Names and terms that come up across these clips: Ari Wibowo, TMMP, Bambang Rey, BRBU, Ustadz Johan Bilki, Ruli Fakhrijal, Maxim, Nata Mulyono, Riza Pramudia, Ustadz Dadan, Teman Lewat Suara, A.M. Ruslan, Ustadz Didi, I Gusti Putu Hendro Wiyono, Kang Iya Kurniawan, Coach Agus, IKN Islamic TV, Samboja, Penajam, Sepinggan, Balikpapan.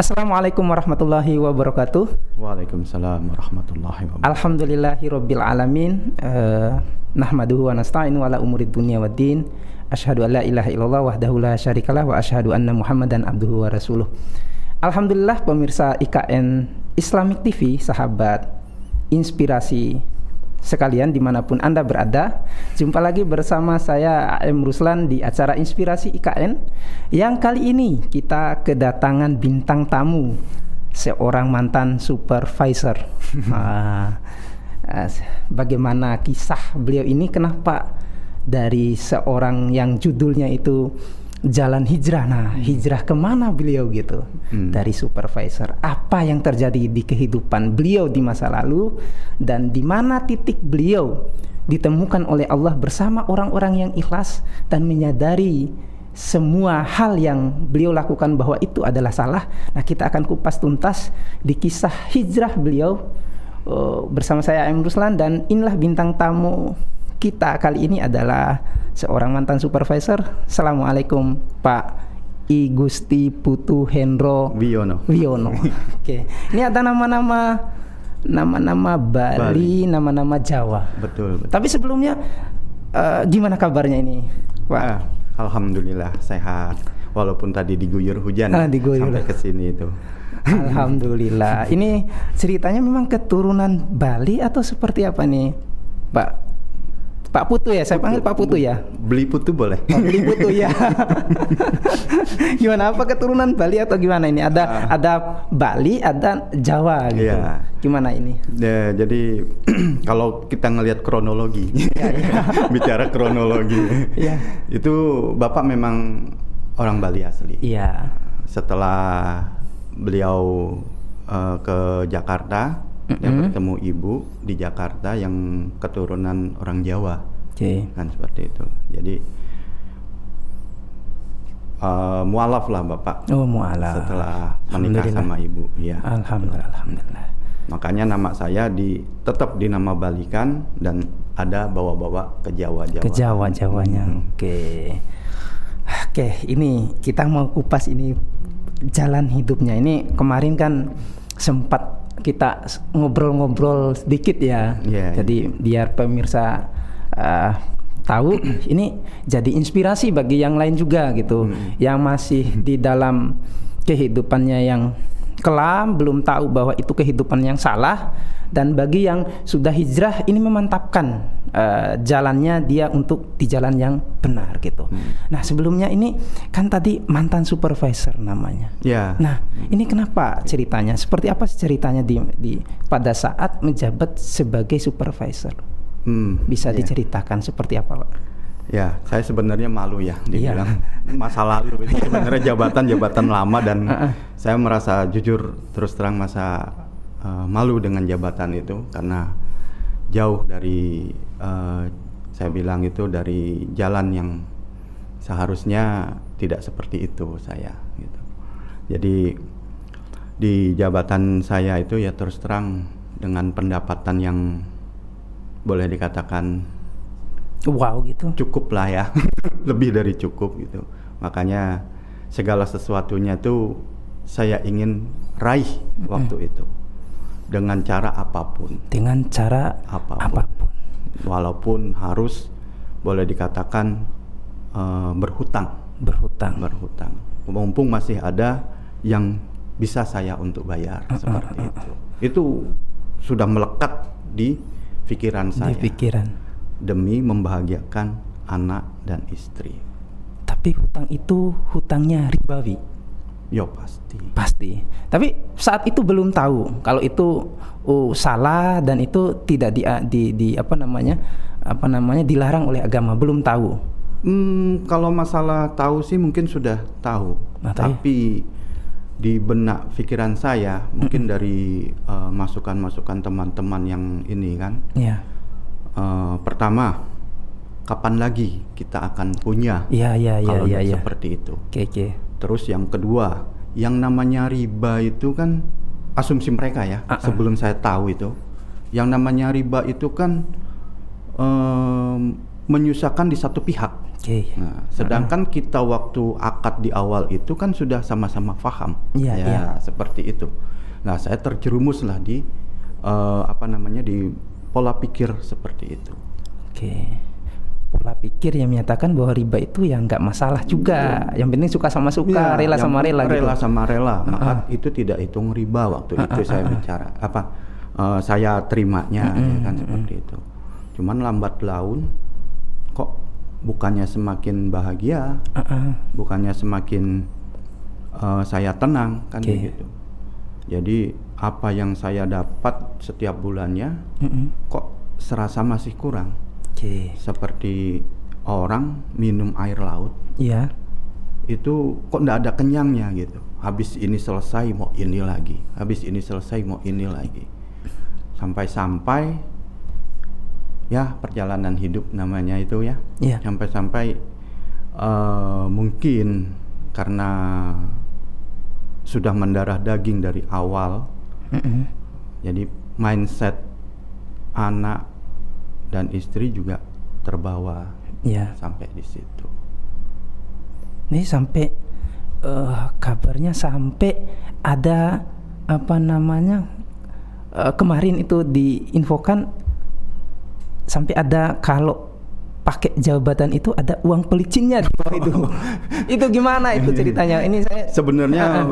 Assalamualaikum warahmatullahi wabarakatuh. Waalaikumsalam warahmatullahi wabarakatuh. Alhamdulillahirabbil alamin. Nahmaduhu wa nasta'inu ala umurid dunya waddin. Asyhadu alla ilaha illallah wahdahu la syarikalah wa asyhadu anna Muhammadan abduhu wa rasuluh. Alhamdulillah pemirsa IKN Islamic TV, sahabat inspirasi sekalian dimanapun Anda berada, jumpa lagi bersama saya A.M. Ruslan di acara Inspirasi IKN, yang kali ini kita kedatangan bintang tamu, seorang mantan supervisor. Bagaimana kisah beliau ini, kenapa dari seorang yang judulnya itu jalan hijrah, nah hijrah kemana beliau gitu, dari supervisor, apa yang terjadi di kehidupan beliau di masa lalu, dan di mana titik beliau ditemukan oleh Allah bersama orang-orang yang ikhlas dan menyadari semua hal yang beliau lakukan bahwa itu adalah salah. Nah, kita akan kupas tuntas di kisah hijrah beliau bersama saya A.M. Ruslan, dan inilah bintang tamu kita kali ini adalah seorang mantan supervisor. Assalamualaikum Pak I Gusti Putu Hendro Wiyono. Oke, okay. Ini ada nama-nama Bali, nama-nama Jawa. Betul, betul. Tapi sebelumnya gimana kabarnya ini, Pak? Alhamdulillah sehat. Walaupun tadi diguyur hujan sampai ke sini itu. Alhamdulillah. Ini ceritanya memang keturunan Bali atau seperti apa nih, Pak? Pak Putu ya, saya panggil Pak Putu ya. Beli Putu boleh. Beli Putu ya. Gimana, apa keturunan Bali atau gimana ini? Ada Bali, ada Jawa gitu. Iya. Gimana ini? Ya, jadi kalau kita ngelihat kronologi, bicara kronologi, itu Bapak memang orang Bali asli. Iya. Setelah beliau ke Jakarta, yang bertemu ibu di Jakarta yang keturunan orang Jawa, kan seperti itu. Jadi mualaf lah Bapak. Oh, mualaf. Setelah menikah sama ibu, ya. Alhamdulillah. Alhamdulillah. Makanya nama saya tetap dinama balikan dan ada bawa-bawa ke Jawa-Jawa. Ke Jawa-Jawanya. Oke, ini kita mau kupas ini jalan hidupnya. Ini kemarin kan sempat kita ngobrol-ngobrol sedikit ya, jadi biar pemirsa tahu ini jadi inspirasi bagi yang lain juga gitu, yang masih di dalam kehidupannya yang kelam, belum tahu bahwa itu kehidupan yang salah, dan bagi yang sudah hijrah ini memantapkan jalannya dia untuk di jalan yang benar gitu. Nah, sebelumnya ini kan tadi mantan supervisor namanya. Nah, ini kenapa ceritanya? Seperti apa ceritanya di pada saat menjabat sebagai supervisor? Bisa diceritakan seperti apa, Pak? Ya, saya sebenarnya malu ya dibilang masa lalu. Sebenarnya jabatan-jabatan lama, dan saya merasa jujur terus terang masa malu dengan jabatan itu, karena jauh dari saya bilang itu dari jalan yang seharusnya tidak seperti itu saya. Gitu. Jadi di jabatan saya itu ya terus terang dengan pendapatan yang boleh dikatakan wow gitu. Cukup lah ya. Lebih dari cukup gitu. Makanya segala sesuatunya tuh saya ingin raih waktu itu. Dengan cara apapun. Dengan cara apapun. Walaupun harus boleh dikatakan berhutang. Berhutang. Mumpung masih ada yang bisa saya untuk bayar seperti itu. Itu sudah melekat di pikiran saya. Di pikiran. Demi membahagiakan anak dan istri. Tapi hutang itu hutangnya ribawi. Ya pasti. Pasti. Tapi saat itu belum tahu kalau itu salah dan itu tidak dilarang oleh agama. Belum tahu. Kalau masalah tahu sih mungkin sudah tahu. Tapi di benak pikiran saya mungkin dari masukan-masukan teman-teman yang ini kan. Iya. Pertama, kapan lagi kita akan punya seperti itu? Terus yang kedua, yang namanya riba itu kan asumsi mereka ya. Sebelum saya tahu itu, yang namanya riba itu kan menyusahkan di satu pihak. Okay. Nah, sedangkan kita waktu akad di awal itu kan sudah sama-sama paham, seperti itu. Nah, saya terjerumuslah di di pola pikir seperti itu. Okay. Pola pikir yang menyatakan bahwa riba itu yang nggak masalah juga, yang penting suka sama suka, rela sama rela, maka itu tidak hitung riba waktu itu saya bicara saya terimanya seperti itu. Cuman lambat laun kok bukannya semakin bahagia, bukannya semakin saya tenang kan begitu. Jadi apa yang saya dapat setiap bulannya kok serasa masih kurang. Seperti orang minum air laut, itu kok nggak ada kenyangnya gitu. Habis ini selesai mau ini lagi, habis ini selesai mau ini lagi, sampai-sampai ya perjalanan hidup namanya itu ya, sampai-sampai mungkin karena sudah mendarah daging dari awal, jadi mindset anak dan istri juga terbawa sampai di situ. Ini sampai kabarnya sampai ada kemarin itu diinfokan sampai ada kalau pakai jabatan itu ada uang pelicinnya di bawah itu. Itu gimana itu ceritanya? Ini saya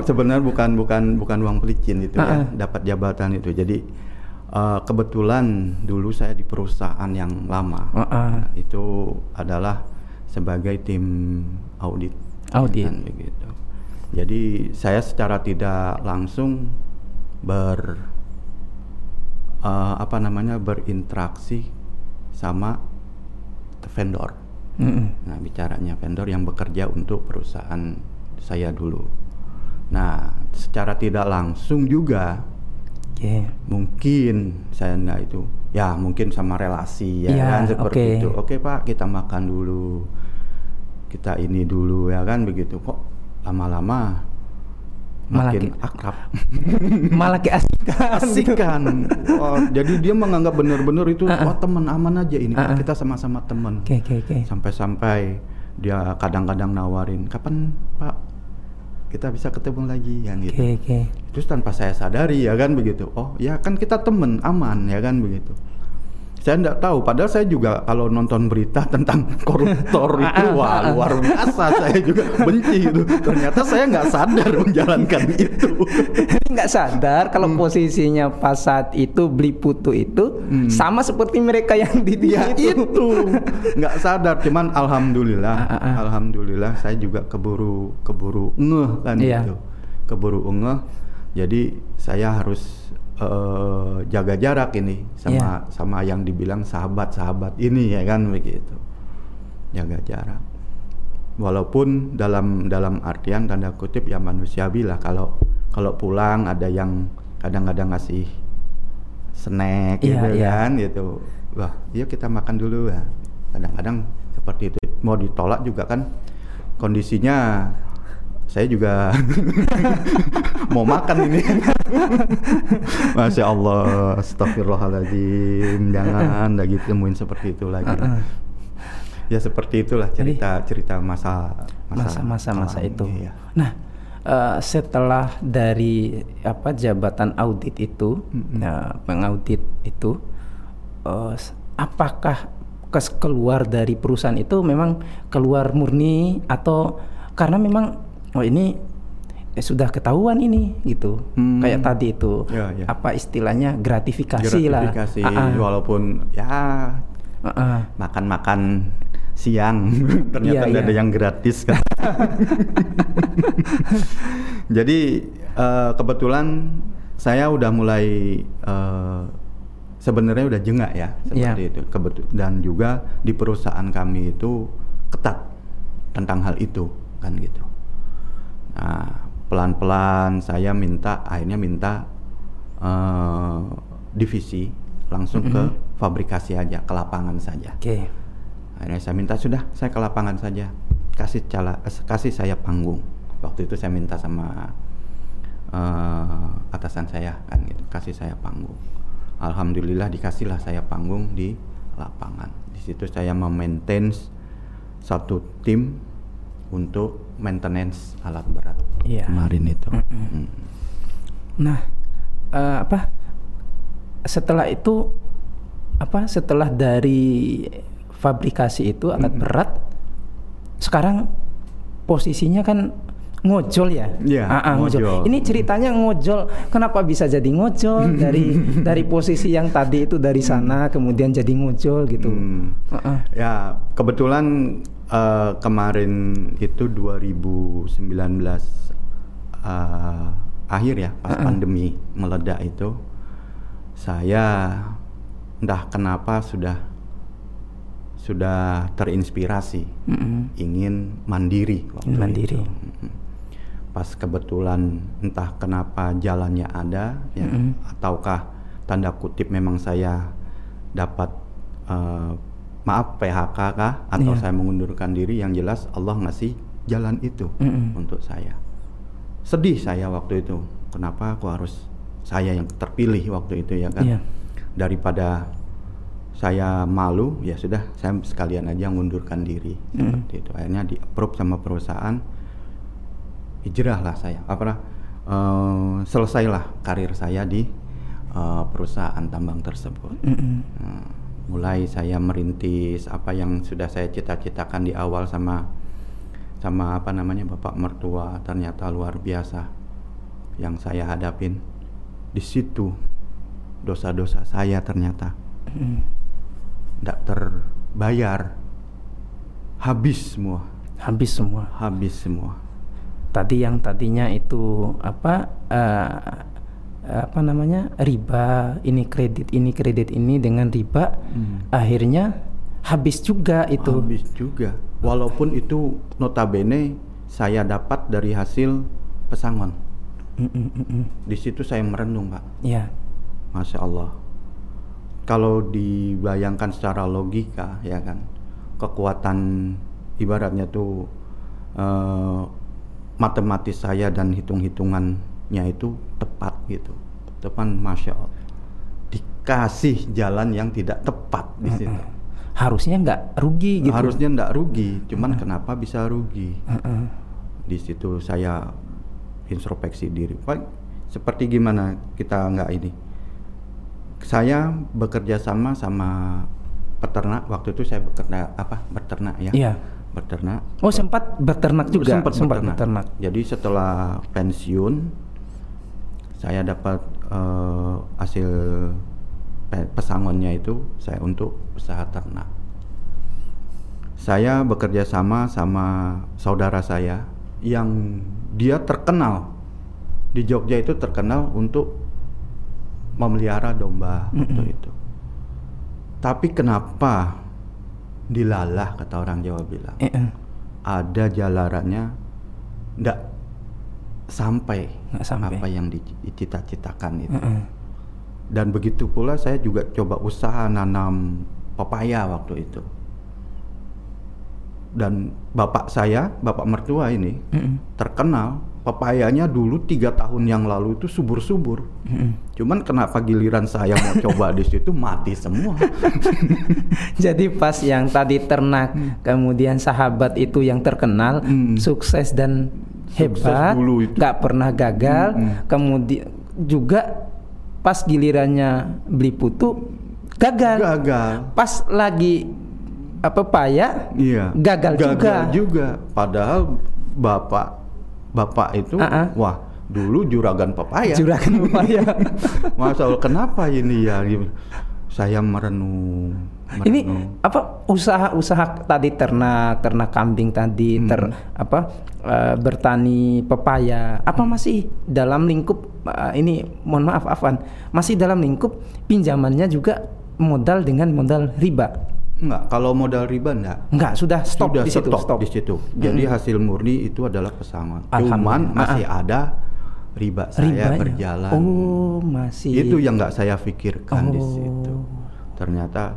sebenarnya bukan uang pelicin itu ya, dapat jabatan itu. Jadi kebetulan dulu saya di perusahaan yang lama, nah, itu adalah sebagai tim audit kan, begitu. Jadi saya secara tidak langsung berinteraksi sama vendor. Nah, bicaranya vendor yang bekerja untuk perusahaan saya dulu. Nah, secara tidak langsung juga mungkin saya mungkin sama relasi ya kan seperti itu. Oke, Pak, kita makan dulu, kita ini dulu ya kan begitu. Kok lama-lama makin akrab, malah keasikan. Oh, jadi dia menganggap benar-benar itu teman, aman aja ini, kita sama-sama teman. Sampai-sampai dia kadang-kadang nawarin, kapan Pak kita bisa ketemu lagi yang gitu. Terus tanpa saya sadari ya kan begitu. Oh ya kan kita temen, aman ya kan begitu. Saya nggak tahu. Padahal saya juga kalau nonton berita tentang koruptor itu wah luar biasa. Saya juga benci itu. Ternyata saya nggak sadar menjalankan itu. Nggak sadar kalau posisinya pas saat itu beli putu itu sama seperti mereka yang di dia itu. Nggak sadar. Cuman alhamdulillah saya juga keburu ngeh kan itu. Keburu ngeh. Jadi saya harus jaga jarak ini sama yang dibilang sahabat-sahabat ini ya kan begitu, jaga jarak. Walaupun dalam artian tanda kutip ya manusiawi lah, kalau pulang ada yang kadang-kadang ngasih snack gitu kan gitu. Wah yuk kita makan dulu ya, kadang-kadang seperti itu. Mau ditolak juga kan kondisinya. Saya juga mau makan ini. Masya Allah, astagfirullahaladzim, jangan lagi temuin seperti itu lagi. Ya seperti itulah cerita masa itu. Iya. Nah, setelah dari jabatan audit itu, pengaudit itu, apakah keluar dari perusahaan itu memang keluar murni atau karena memang oh ini sudah ketahuan ini gitu, kayak tadi itu apa istilahnya gratifikasi lah, walaupun ya makan-makan siang ternyata ada yang gratis kan. Jadi kebetulan saya udah mulai sebenarnya udah jengak ya seperti itu. Dan juga di perusahaan kami itu ketat tentang hal itu kan gitu. Nah, pelan-pelan saya akhirnya minta divisi langsung ke fabrikasi aja, ke lapangan saja. Akhirnya saya minta sudah, saya ke lapangan saja, kasih saya panggung. Waktu itu saya minta sama atasan saya kan gitu, kasih saya panggung. Alhamdulillah dikasihlah saya panggung di lapangan. Di situ saya memaintain satu tim untuk maintenance alat berat kemarin itu. Nah, setelah itu setelah dari fabrikasi itu alat berat, sekarang posisinya kan ngojol ya? Iya, ngojol. Ini ceritanya ngojol, kenapa bisa jadi ngojol? dari posisi yang tadi itu dari sana kemudian jadi ngojol gitu. Ya, kebetulan kemarin itu 2019 akhir ya, pas pandemi meledak itu, saya entah kenapa sudah terinspirasi ingin mandiri waktu itu. Pas kebetulan entah kenapa jalannya ada, ya, ataukah tanda kutip memang saya dapat maaf PHK kah, atau saya mengundurkan diri, yang jelas Allah ngasih jalan itu untuk saya. Sedih saya waktu itu, kenapa aku harus saya yang terpilih waktu itu, ya kan, daripada saya malu, ya sudah saya sekalian aja mengundurkan diri seperti itu. Akhirnya di approve sama perusahaan, hijrahlah saya, selesailah karir saya di perusahaan tambang tersebut. Mulai saya merintis apa yang sudah saya cita-citakan di awal sama apa namanya bapak mertua, ternyata luar biasa yang saya hadapin di situ, dosa-dosa saya ternyata tidak terbayar, habis semua. Tadi yang tadinya itu riba, ini kredit ini dengan riba, akhirnya habis juga itu. Walaupun itu notabene saya dapat dari hasil pesangon. Di situ saya merenung, Pak. Masya Allah. Kalau dibayangkan secara logika, ya kan, kekuatan ibaratnya tuh matematis saya dan hitung-hitungannya itu tepat gitu. Masya Allah, dikasih jalan yang tidak tepat di situ. Harusnya nggak rugi gitu. Harusnya nggak rugi, cuman kenapa bisa rugi? Di situ saya introspeksi diri. Baik, seperti gimana kita nggak ini? Saya bekerja sama peternak. Waktu itu saya berternak ya. Berternak. Oh, sempat berternak juga. Sempat berternak. Jadi setelah pensiun, saya dapat hasil pesangonnya itu saya untuk usaha ternak. Saya bekerja sama saudara saya yang dia terkenal di Jogja itu, terkenal untuk memelihara domba waktu itu. Tapi kenapa dilalah, kata orang Jawa bilang, ada jalarannya nggak sampai apa yang dicita-citakan itu. Dan begitu pula saya juga coba usaha nanam pepaya waktu itu. Dan bapak saya, bapak mertua ini, terkenal pepayanya dulu 3 tahun yang lalu itu subur-subur. Cuman kenapa giliran saya mau coba di situ mati semua. Jadi pas yang tadi ternak, kemudian sahabat itu yang terkenal, sukses dan hebat, nggak pernah gagal. Kemudian juga pas gilirannya beli putu gagal. Pas lagi pepaya gagal juga. Padahal bapak itu wah, dulu juragan pepaya. Masya Allah, kenapa ini ya? Saya merenung. Ini usaha-usaha tadi ternak kambing tadi, bertani pepaya, masih dalam lingkup ini, mohon maaf Afwan, masih dalam lingkup pinjamannya juga modal dengan modal riba? Enggak, kalau modal riba enggak, sudah stop di situ. Jadi hasil murni itu adalah pesangon. Cuman masih ada riba saya berjalan. Oh, masih. Itu yang nggak saya pikirkan di situ. Ternyata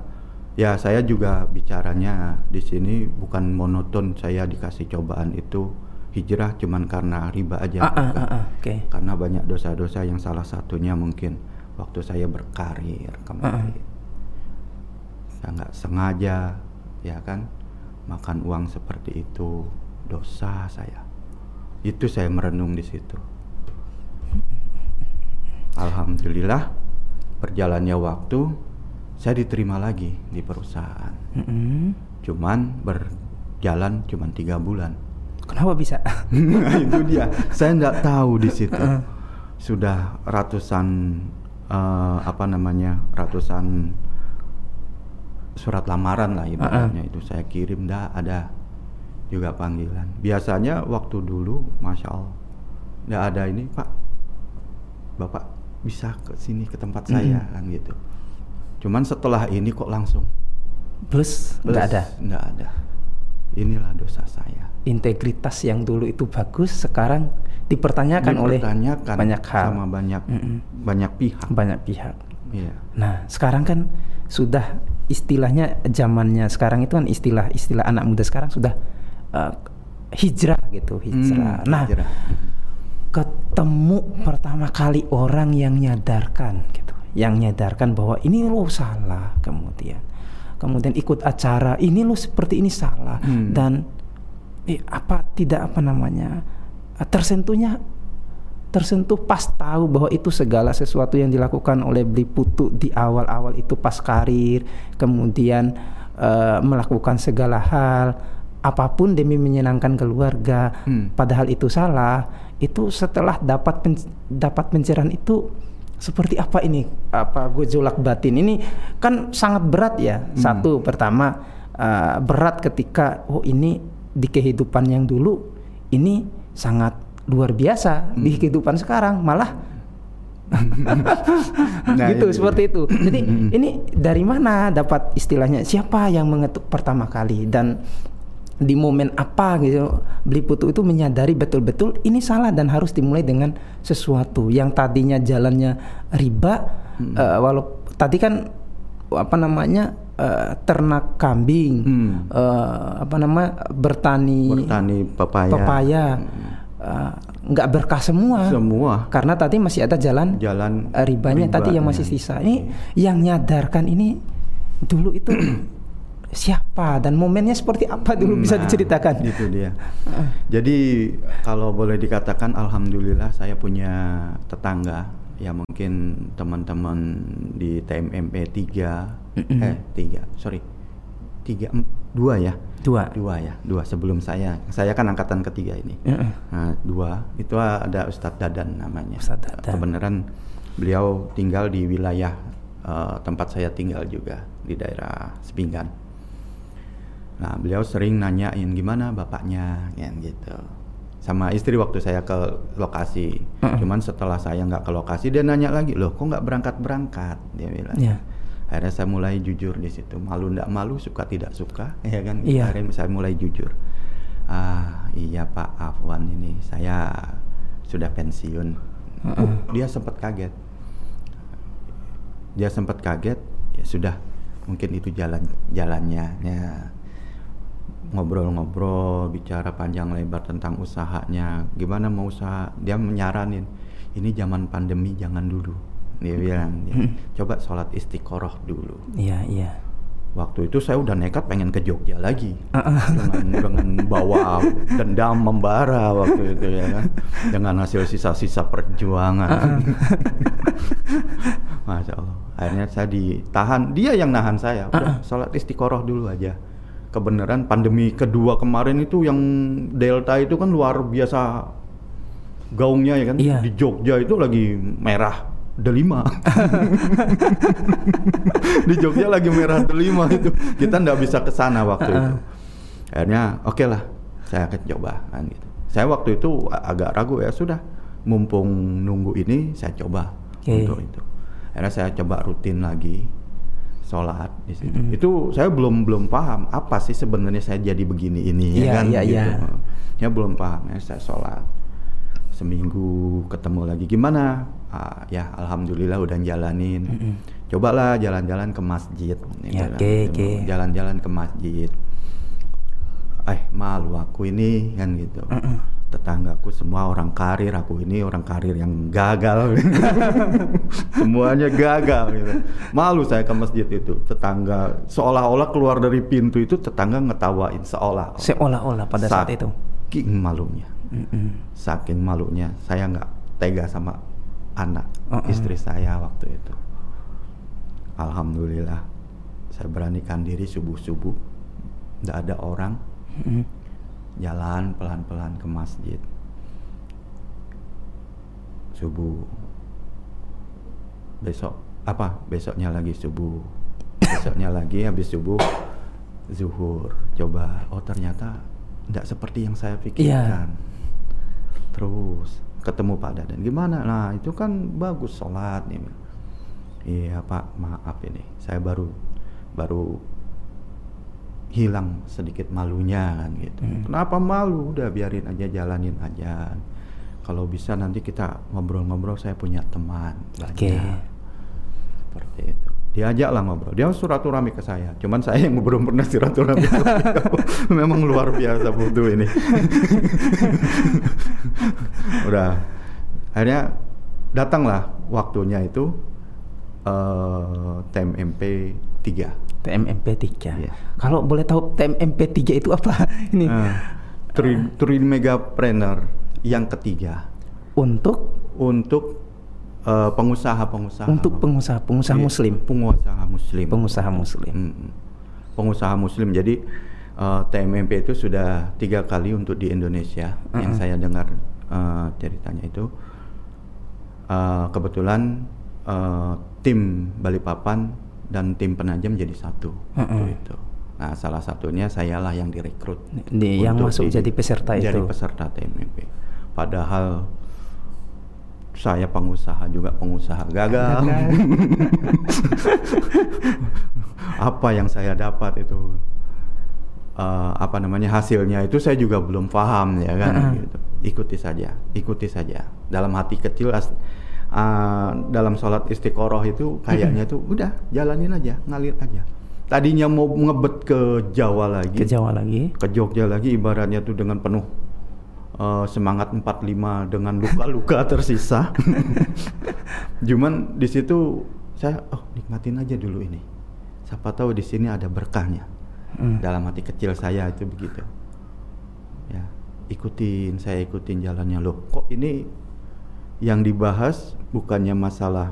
ya saya juga bicaranya di sini bukan monoton, saya dikasih cobaan itu hijrah cuman karena riba aja. Karena banyak dosa-dosa yang salah satunya mungkin waktu saya berkarir kemarin. Saya nggak sengaja, ya kan, makan uang seperti itu dosa saya. Itu saya merenung di situ. Alhamdulillah, berjalannya waktu, saya diterima lagi di perusahaan. Cuman berjalan cuman 3 bulan. Kenapa bisa? Itu dia. Saya nggak tahu di situ. Sudah ratusan ratusan surat lamaran lah ibaratnya itu saya kirim, nggak ada juga panggilan. Biasanya waktu dulu, masya Allah, nggak ada ini, Pak, Bapak bisa ke sini ke tempat saya kan gitu. Cuman setelah ini kok langsung. Plus nggak ada. Nggak ada. Inilah dosa saya. Integritas yang dulu itu bagus, sekarang dipertanyakan, oleh banyak hal, sama banyak pihak. Banyak pihak. Iya. Nah, sekarang kan sudah istilahnya zamannya sekarang itu kan istilah anak muda sekarang sudah hijrah gitu, hijrah. Nah, hijrah. Ketemu pertama kali orang yang nyadarkan gitu, yang nyadarkan bahwa ini lo salah, kemudian ikut acara ini lo seperti ini salah, dan tersentuh pas tahu bahwa itu segala sesuatu yang dilakukan oleh Bli Putu di awal-awal itu pas karir, kemudian melakukan segala hal apapun demi menyenangkan keluarga, padahal itu salah. Itu setelah dapat pencerahan itu seperti apa ini, apa gejolak batin ini kan sangat berat ya. Satu, pertama berat ketika ini di kehidupan yang dulu ini sangat luar biasa, di kehidupan sekarang malah gitu iya. Seperti itu. Jadi ini dari mana dapat istilahnya, siapa yang mengetuk pertama kali dan di momen apa gitu Bli Putu itu menyadari betul-betul ini salah dan harus dimulai dengan sesuatu yang tadinya jalannya riba. Walau tadi kan ternak kambing, bertani pepaya nggak berkah semua karena tadi masih ada jalan ribanya tadi yang masih sisa. Ini yang nyadarkan ini dulu itu siapa dan momennya seperti apa dulu, bisa diceritakan? Itu dia. Jadi kalau boleh dikatakan alhamdulillah saya punya tetangga ya, mungkin teman-teman di TMMP 2 sebelum saya kan angkatan ketiga ini. Nah, 2 itu ada Ustadz Dadan namanya. Ustadz Dadan. Kebenaran beliau tinggal di wilayah tempat saya tinggal juga, di daerah Sepinggan. Nah, beliau sering nanyain gimana bapaknya kan gitu, sama istri waktu saya ke lokasi. Cuman setelah saya nggak ke lokasi dia nanya lagi, loh kok nggak berangkat dia bilang. Akhirnya saya mulai jujur di situ, malu ndak malu, suka tidak suka, ya kan? Iya. Akhirnya saya mulai jujur. Ah iya Pak, afwan ini saya sudah pensiun. Dia sempat kaget. Ya sudah, mungkin itu jalannya. Ya. Ngobrol-ngobrol, bicara panjang lebar tentang usahanya, gimana mau usaha. Dia menyaranin, ini zaman pandemi jangan dulu. Dia bilang, coba sholat istiqoroh dulu. Iya, iya. Waktu itu saya udah nekat pengen ke Jogja lagi, dengan bawa dendam membara waktu itu ya kan, dengan hasil sisa-sisa perjuangan. Masya Allah. Akhirnya saya ditahan, dia yang nahan saya. Udah, sholat istiqoroh dulu aja. Kebenaran pandemi kedua kemarin itu yang Delta itu kan luar biasa gaungnya ya kan. Iya. Di Jogja itu lagi merah. Delima. Di Jogja lagi merah delima itu. Kita nggak bisa ke sana waktu itu. Akhirnya oke lah, saya akan coba kan, gitu. Saya waktu itu agak ragu, ya sudah, mumpung nunggu ini saya coba untuk itu. Akhirnya saya coba rutin lagi sholat di situ. Itu saya belum paham apa sih sebenarnya saya jadi begini ini gitu. Ya belum paham. Ya saya sholat. Seminggu ketemu lagi gimana? Ya alhamdulillah udah jalanin. Cobalah jalan-jalan ke masjid. Jalan-jalan ke masjid. Malu aku ini kan gitu. tetanggaku semua orang karir, aku ini orang karir yang gagal semuanya gagal gitu. Malu saya ke masjid itu, tetangga seolah-olah keluar dari pintu itu tetangga ngetawain seolah-olah pada saat itu. Saking malunya, saking malunya, saya nggak tega sama anak istri saya waktu itu. Alhamdulillah saya beranikan diri subuh-subuh, nggak ada orang, jalan pelan-pelan ke masjid. Subuh. Besoknya lagi subuh. Besoknya lagi, habis subuh zuhur. Coba, oh ternyata tidak seperti yang saya pikirkan. Terus ketemu Pak Dadang. Gimana? Nah, itu kan bagus sholat nih. Iya Pak, maaf ini. Saya baru hilang sedikit malunya kan gitu. Kenapa malu? Udah biarin aja, jalanin aja. Kalau bisa nanti kita ngobrol-ngobrol, saya punya teman banyak. Seperti itu. Diajaklah ngobrol. Dia silaturahmi ke saya. Cuman saya yang belum pernah silaturahmi. Memang luar biasa Putu ini. Udah. Akhirnya datanglah waktunya itu TMMP 3. TMMP 3. Yeah. Kalau boleh tahu TMMP 3 itu apa? Ini Three Megapreneur yang ketiga. Untuk pengusaha-pengusaha. Untuk pengusaha-pengusaha Muslim. Pengusaha Muslim. Pengusaha Muslim. Jadi TMMP itu sudah 3 kali untuk di Indonesia. Yang saya dengar ceritanya itu kebetulan tim Balikpapan dan tim Penajam jadi satu. Itu. Nah, salah satunya sayalah yang direkrut yang masuk jadi peserta itu. Jadi peserta TMMP. Padahal saya pengusaha gagal. Apa yang saya dapat itu hasilnya itu saya juga belum paham ya kan gitu. Ikuti saja. Dalam hati kecil dalam sholat istiqoroh itu kayaknya tuh udah jalanin aja, ngalir aja. Tadinya mau ngebet ke Jawa lagi, ke Jogja lagi, ibaratnya tuh dengan penuh semangat 45 dengan luka-luka tersisa. Cuman di situ saya nikmatin aja dulu ini. Siapa tahu di sini ada berkahnya. Dalam hati kecil saya itu begitu. Ya, saya ikutin jalannya loh. Kok ini yang dibahas bukannya masalah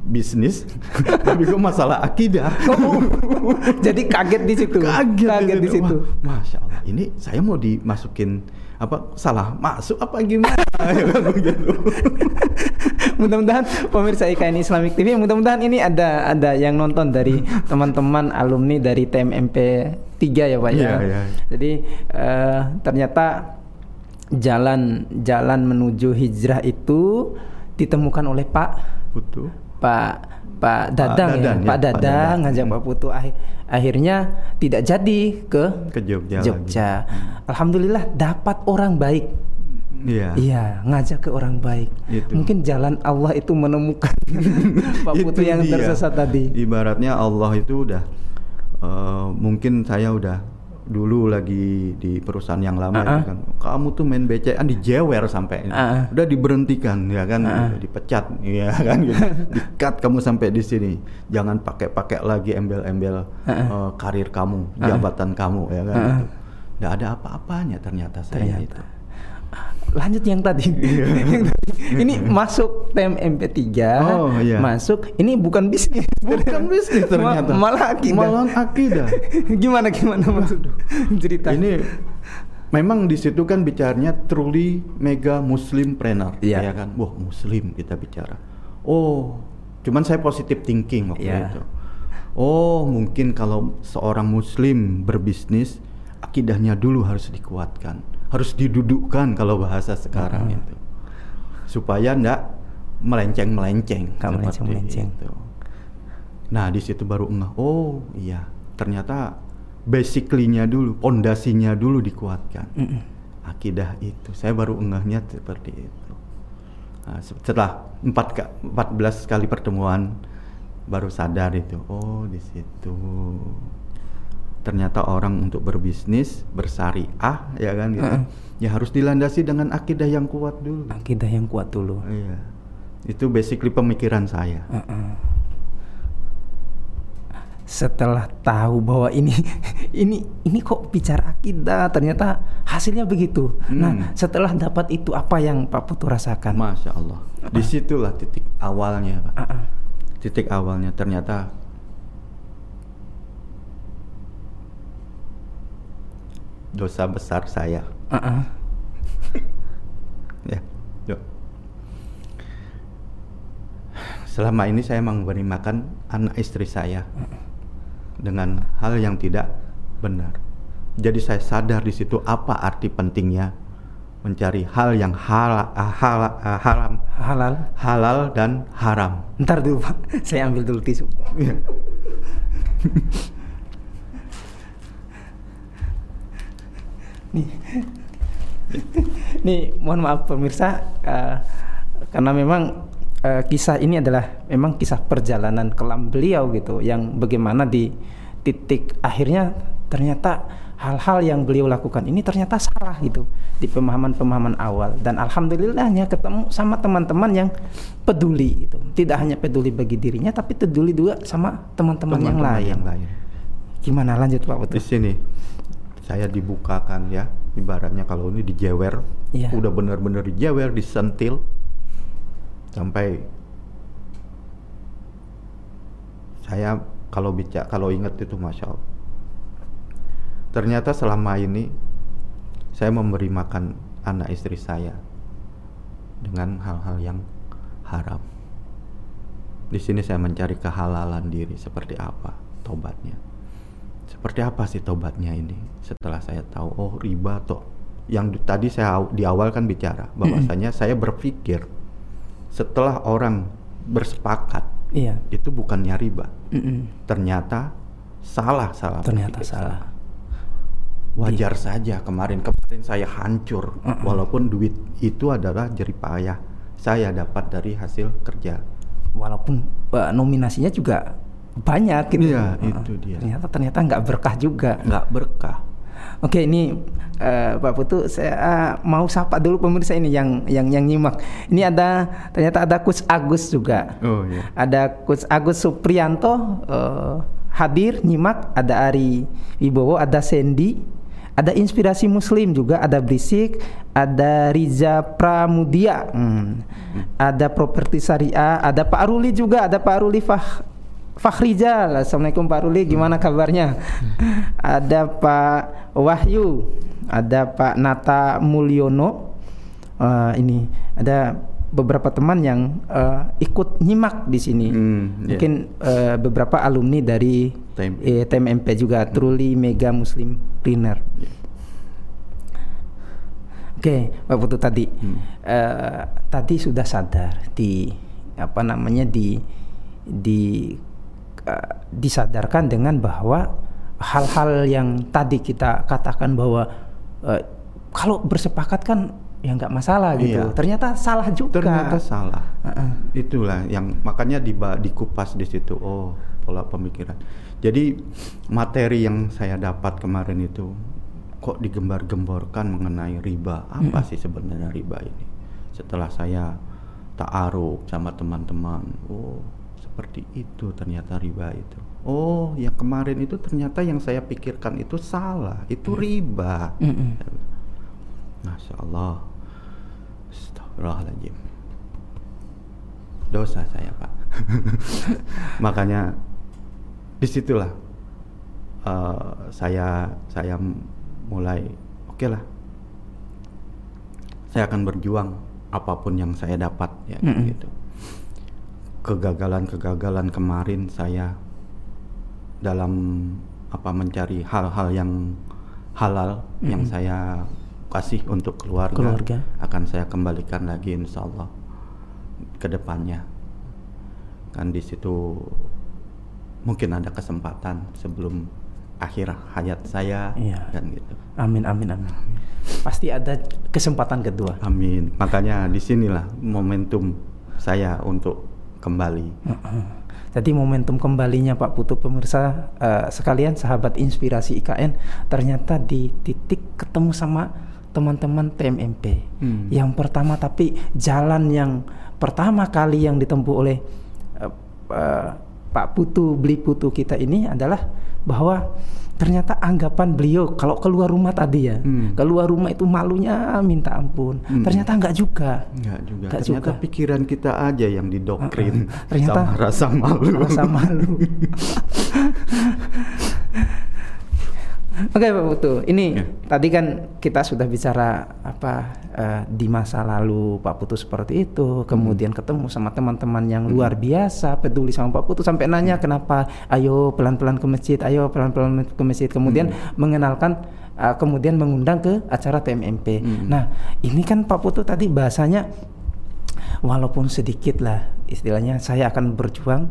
bisnis, tapi kok masalah akidah. Jadi kaget di situ. Kaget di situ. Masya Allah. Ini saya mau dimasukin salah masuk apa gimana? Mudah-mudahan pemirsa IKN Islamic TV, mudah-mudahan ini ada yang nonton dari teman-teman alumni dari TMMP 3 ya Pak ya. Jadi ternyata jalan menuju hijrah itu ditemukan oleh Pak Dadang ngajak Pak Putu, akhirnya tidak jadi ke Jogja. Alhamdulillah dapat orang baik. Iya, ngajak ke orang baik itu. Mungkin jalan Allah itu menemukan Pak Putu yang tersesat tadi. Ibaratnya Allah itu udah mungkin saya udah dulu lagi di perusahaan yang lama ya kan, kamu tuh main becekan, dijewer sampai udah diberhentikan ya kan, dipecat ya kan gitu. Di-cut kamu sampai di sini, jangan pakai lagi embel-embel karir kamu, jabatan kamu ya kan gitu. Nggak ada apa-apanya ternyata. Itu lanjut yang tadi. Ini masuk TMMP 3, masuk ini bukan bisnis ternyata, malah akidah. gimana maksud cerita ini? Memang di situ kan bicaranya truly mega muslim planner ya kan, wah muslim kita bicara, cuman saya positive thinking waktu itu. Mungkin kalau seorang muslim berbisnis, akidahnya dulu harus dikuatkan, harus didudukkan kalau bahasa sekarang itu, supaya ndak melenceng. Itu. Nah di situ baru ternyata basically-nya dulu, pondasinya dulu dikuatkan, akidah itu. Saya baru ngehnya seperti itu. Nah, setelah 14 kali pertemuan baru sadar itu, di situ ternyata orang untuk berbisnis, bersyariah, ya kan, gitu. Ya harus dilandasi dengan akidah yang kuat dulu. Akidah yang kuat dulu. Iya. Itu basically pemikiran saya. Setelah tahu bahwa ini kok bicara akidah, ternyata hasilnya begitu. Nah, setelah dapat itu, apa yang Pak Putu rasakan? Masya Allah. Disitulah titik awalnya, Pak. Titik awalnya ternyata dosa besar saya. Ya, yuk. Selama ini saya memberi makan anak istri saya dengan hal yang tidak benar. Jadi saya sadar di situ apa arti pentingnya mencari hal yang halal dan haram. Ntar dulu Pak, saya ambil dulu tisu. Nih, mohon maaf pemirsa, karena memang kisah ini adalah memang kisah perjalanan kelam beliau gitu, yang bagaimana di titik akhirnya ternyata hal-hal yang beliau lakukan ini ternyata salah gitu di pemahaman-pemahaman awal. Dan alhamdulillahnya ketemu sama teman-teman yang peduli gitu. Tidak hanya peduli bagi dirinya, tapi peduli juga sama teman-teman yang lain. Gimana lanjut Pak Putu? Di sini saya dibukakan ya, ibaratnya kalau ini dijewer, udah bener-bener dijewer, disentil sampai saya kalau bicara, kalau ingat itu masya Allah. Ternyata selama ini saya memberi makan anak istri saya dengan hal-hal yang haram. Di sini saya mencari kehalalan diri, seperti apa tobatnya. Seperti apa sih tobatnya ini? Setelah saya tahu, oh riba toh. Yang tadi saya di awal kan bicara bahwasanya saya berpikir setelah orang bersepakat itu bukannya riba. Ternyata salah. Ternyata salah. Wajar saja kemarin saya hancur. Walaupun duit itu adalah jeripayah saya dapat dari hasil kerja. Walaupun nominasinya juga banyak gitu. Iya, itu dia. Ternyata nggak berkah juga. Nggak berkah. Oke, ini Pak Putu, saya mau sapa dulu pemirsa ini yang nyimak. Ini ada ternyata ada Coach Agus juga. Oh iya. Ada Coach Agus Suprianto hadir nyimak, ada Ari Wibowo, ada Sandy, ada Inspirasi Muslim juga, ada Brisik, ada Riza Pramudia. Ada Properti Syariah, ada Pak Ruli juga, ada Pak Ruli Fakhrijal, assalamualaikum Pak Ruli, gimana kabarnya? Ada Pak Wahyu, ada Pak Nata Mulyono, ini ada beberapa teman yang ikut nyimak di sini, mungkin beberapa alumni dari TMMP juga, Truly Mega Muslim Trainer. Oke, Pak Putu tadi, tadi sudah sadar di apa namanya disadarkan dengan bahwa hal-hal yang tadi kita katakan bahwa kalau bersepakat kan ya nggak masalah gitu. Ternyata salah juga. Ternyata salah. Itulah yang makanya dikupas di situ. Oh, pola pemikiran. Jadi materi yang saya dapat kemarin itu kok digembar-gemborkan mengenai riba. Apa sih sebenarnya riba ini? Setelah saya ta'aruf sama teman-teman. Oh, seperti itu ternyata riba itu. Oh, yang kemarin itu ternyata yang saya pikirkan itu salah, itu riba. Masya Allah. Astagfirullahaladzim. Dosa saya Pak. Makanya disitulah saya mulai okelah, saya akan berjuang apapun yang saya dapat ya, gitu. Kegagalan-kegagalan kemarin saya dalam mencari hal-hal yang halal yang saya kasih untuk keluarga akan saya kembalikan lagi insya Allah ke depannya. Kan di situ mungkin ada kesempatan sebelum akhir hayat saya kan gitu. Amin. Pasti ada kesempatan kedua. Amin. Makanya disinilah momentum saya untuk kembali. Jadi momentum kembalinya Pak Putu, pemirsa sekalian, sahabat inspirasi IKN, ternyata di titik ketemu sama teman-teman TMMP. Yang pertama, tapi jalan yang pertama kali yang ditempuh oleh Pak Putu, Bli Putu kita ini adalah bahwa ternyata anggapan beliau kalau keluar rumah tadi ya, keluar rumah itu malunya minta ampun. Ternyata enggak juga. Ternyata juga. Pikiran kita aja yang didoktrin ternyata sama rasa malu. Oke Pak Putu, ini tadi kan kita sudah bicara apa di masa lalu Pak Putu seperti itu, kemudian ketemu sama teman-teman yang luar biasa peduli sama Pak Putu sampai nanya kenapa, ayo pelan-pelan ke masjid, ayo pelan-pelan ke masjid, kemudian mengenalkan, kemudian mengundang ke acara TMMP. Nah ini kan Pak Putu tadi bahasanya, walaupun sedikit lah istilahnya, saya akan berjuang,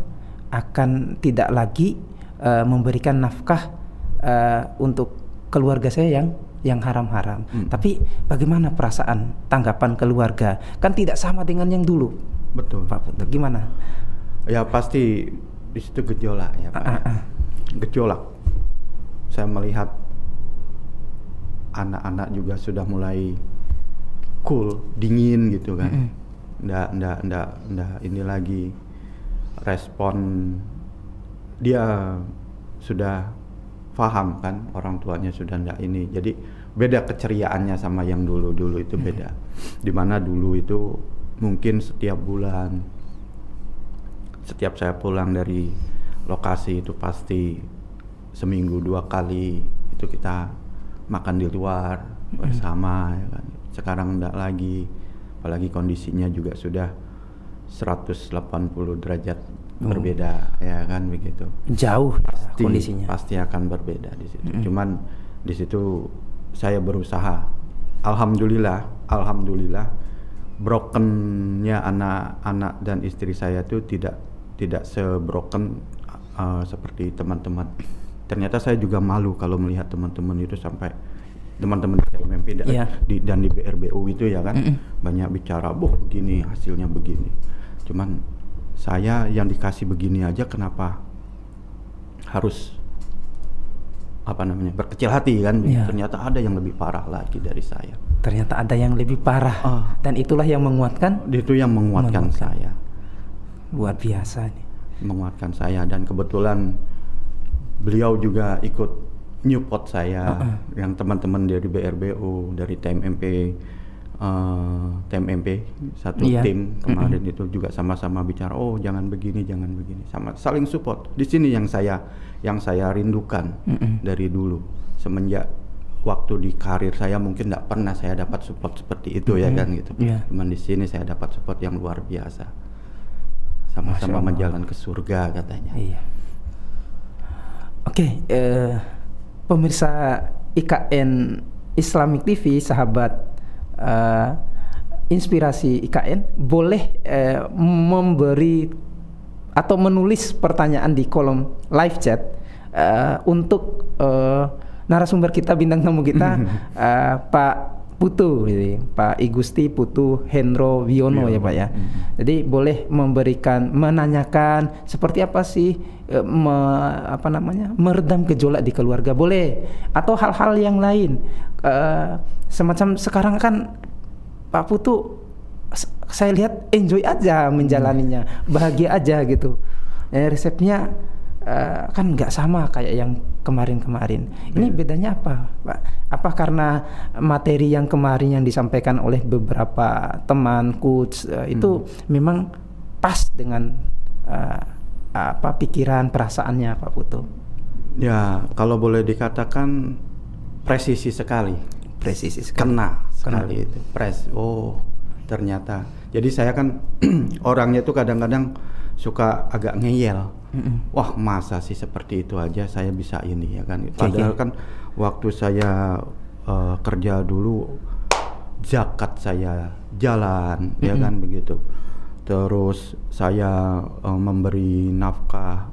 akan tidak lagi memberikan nafkah untuk keluarga saya yang haram-haram. Tapi bagaimana perasaan, tanggapan keluarga? Kan tidak sama dengan yang dulu. Betul, Pak Putu. Gimana? Ya pasti di situ gejolak ya Pak. Gejolak. Saya melihat anak-anak juga sudah mulai cool, dingin gitu kan. Nggak ini lagi respon dia sudah paham kan, orang tuanya sudah ndak ini, jadi beda keceriaannya sama yang dulu itu beda. Dimana dulu itu mungkin setiap bulan, setiap saya pulang dari lokasi itu pasti seminggu 2 kali itu kita makan di luar bersama. Sekarang ndak lagi, apalagi kondisinya juga sudah 180 derajat berbeda ya kan, begitu jauh pasti, kondisinya pasti akan berbeda di situ. Cuman di situ saya berusaha, alhamdulillah brokennya anak-anak dan istri saya tuh tidak sebroken seperti teman-teman. Ternyata saya juga malu kalau melihat teman-teman itu, sampai teman-teman di MMP dan di BRBU itu ya kan, banyak bicara, begini hasilnya begini, cuman saya yang dikasih begini aja kenapa harus berkecil hati kan? Ternyata ada yang lebih parah lagi dari saya. Ternyata ada yang lebih parah, dan itulah yang menguatkan. Itu yang menguatkan saya. Luar biasa nih. Menguatkan saya, dan kebetulan beliau juga ikut nyupport saya, yang teman-teman dari BRBU, dari TMMP. TMMP satu tim kemarin itu juga sama-sama bicara, jangan begini, sama saling support. Di sini yang saya rindukan dari dulu, semenjak waktu di karir saya mungkin tidak pernah saya dapat support seperti itu ya kan gitu. Cuman di sini saya dapat support yang luar biasa, sama-sama menjalan ke surga katanya. Oke, pemirsa IKN Islamic TV, sahabat inspirasi IKN, boleh memberi atau menulis pertanyaan di kolom live chat untuk narasumber kita, bintang tamu kita, Pak Putu, jadi Pak I Gusti Putu Hendro Wiyono ya Pak ya. Jadi boleh menanyakan seperti apa sih meredam gejolak di keluarga, boleh, atau hal-hal yang lain. Semacam sekarang kan Pak Putu saya lihat enjoy aja menjalaninya, bahagia aja gitu. Resepnya kan nggak sama kayak yang kemarin-kemarin. Ini bedanya apa, Pak? Apa karena materi yang kemarin yang disampaikan oleh beberapa teman coach itu memang pas dengan pikiran perasaannya Pak Putu? Ya kalau boleh dikatakan presisi sekali. Kena sekali itu ternyata. Jadi saya kan orangnya tuh kadang-kadang suka agak ngeyel. Wah masa sih seperti itu aja saya bisa ini ya kan. Padahal kan waktu saya kerja dulu zakat saya jalan ya kan begitu. Terus saya memberi nafkah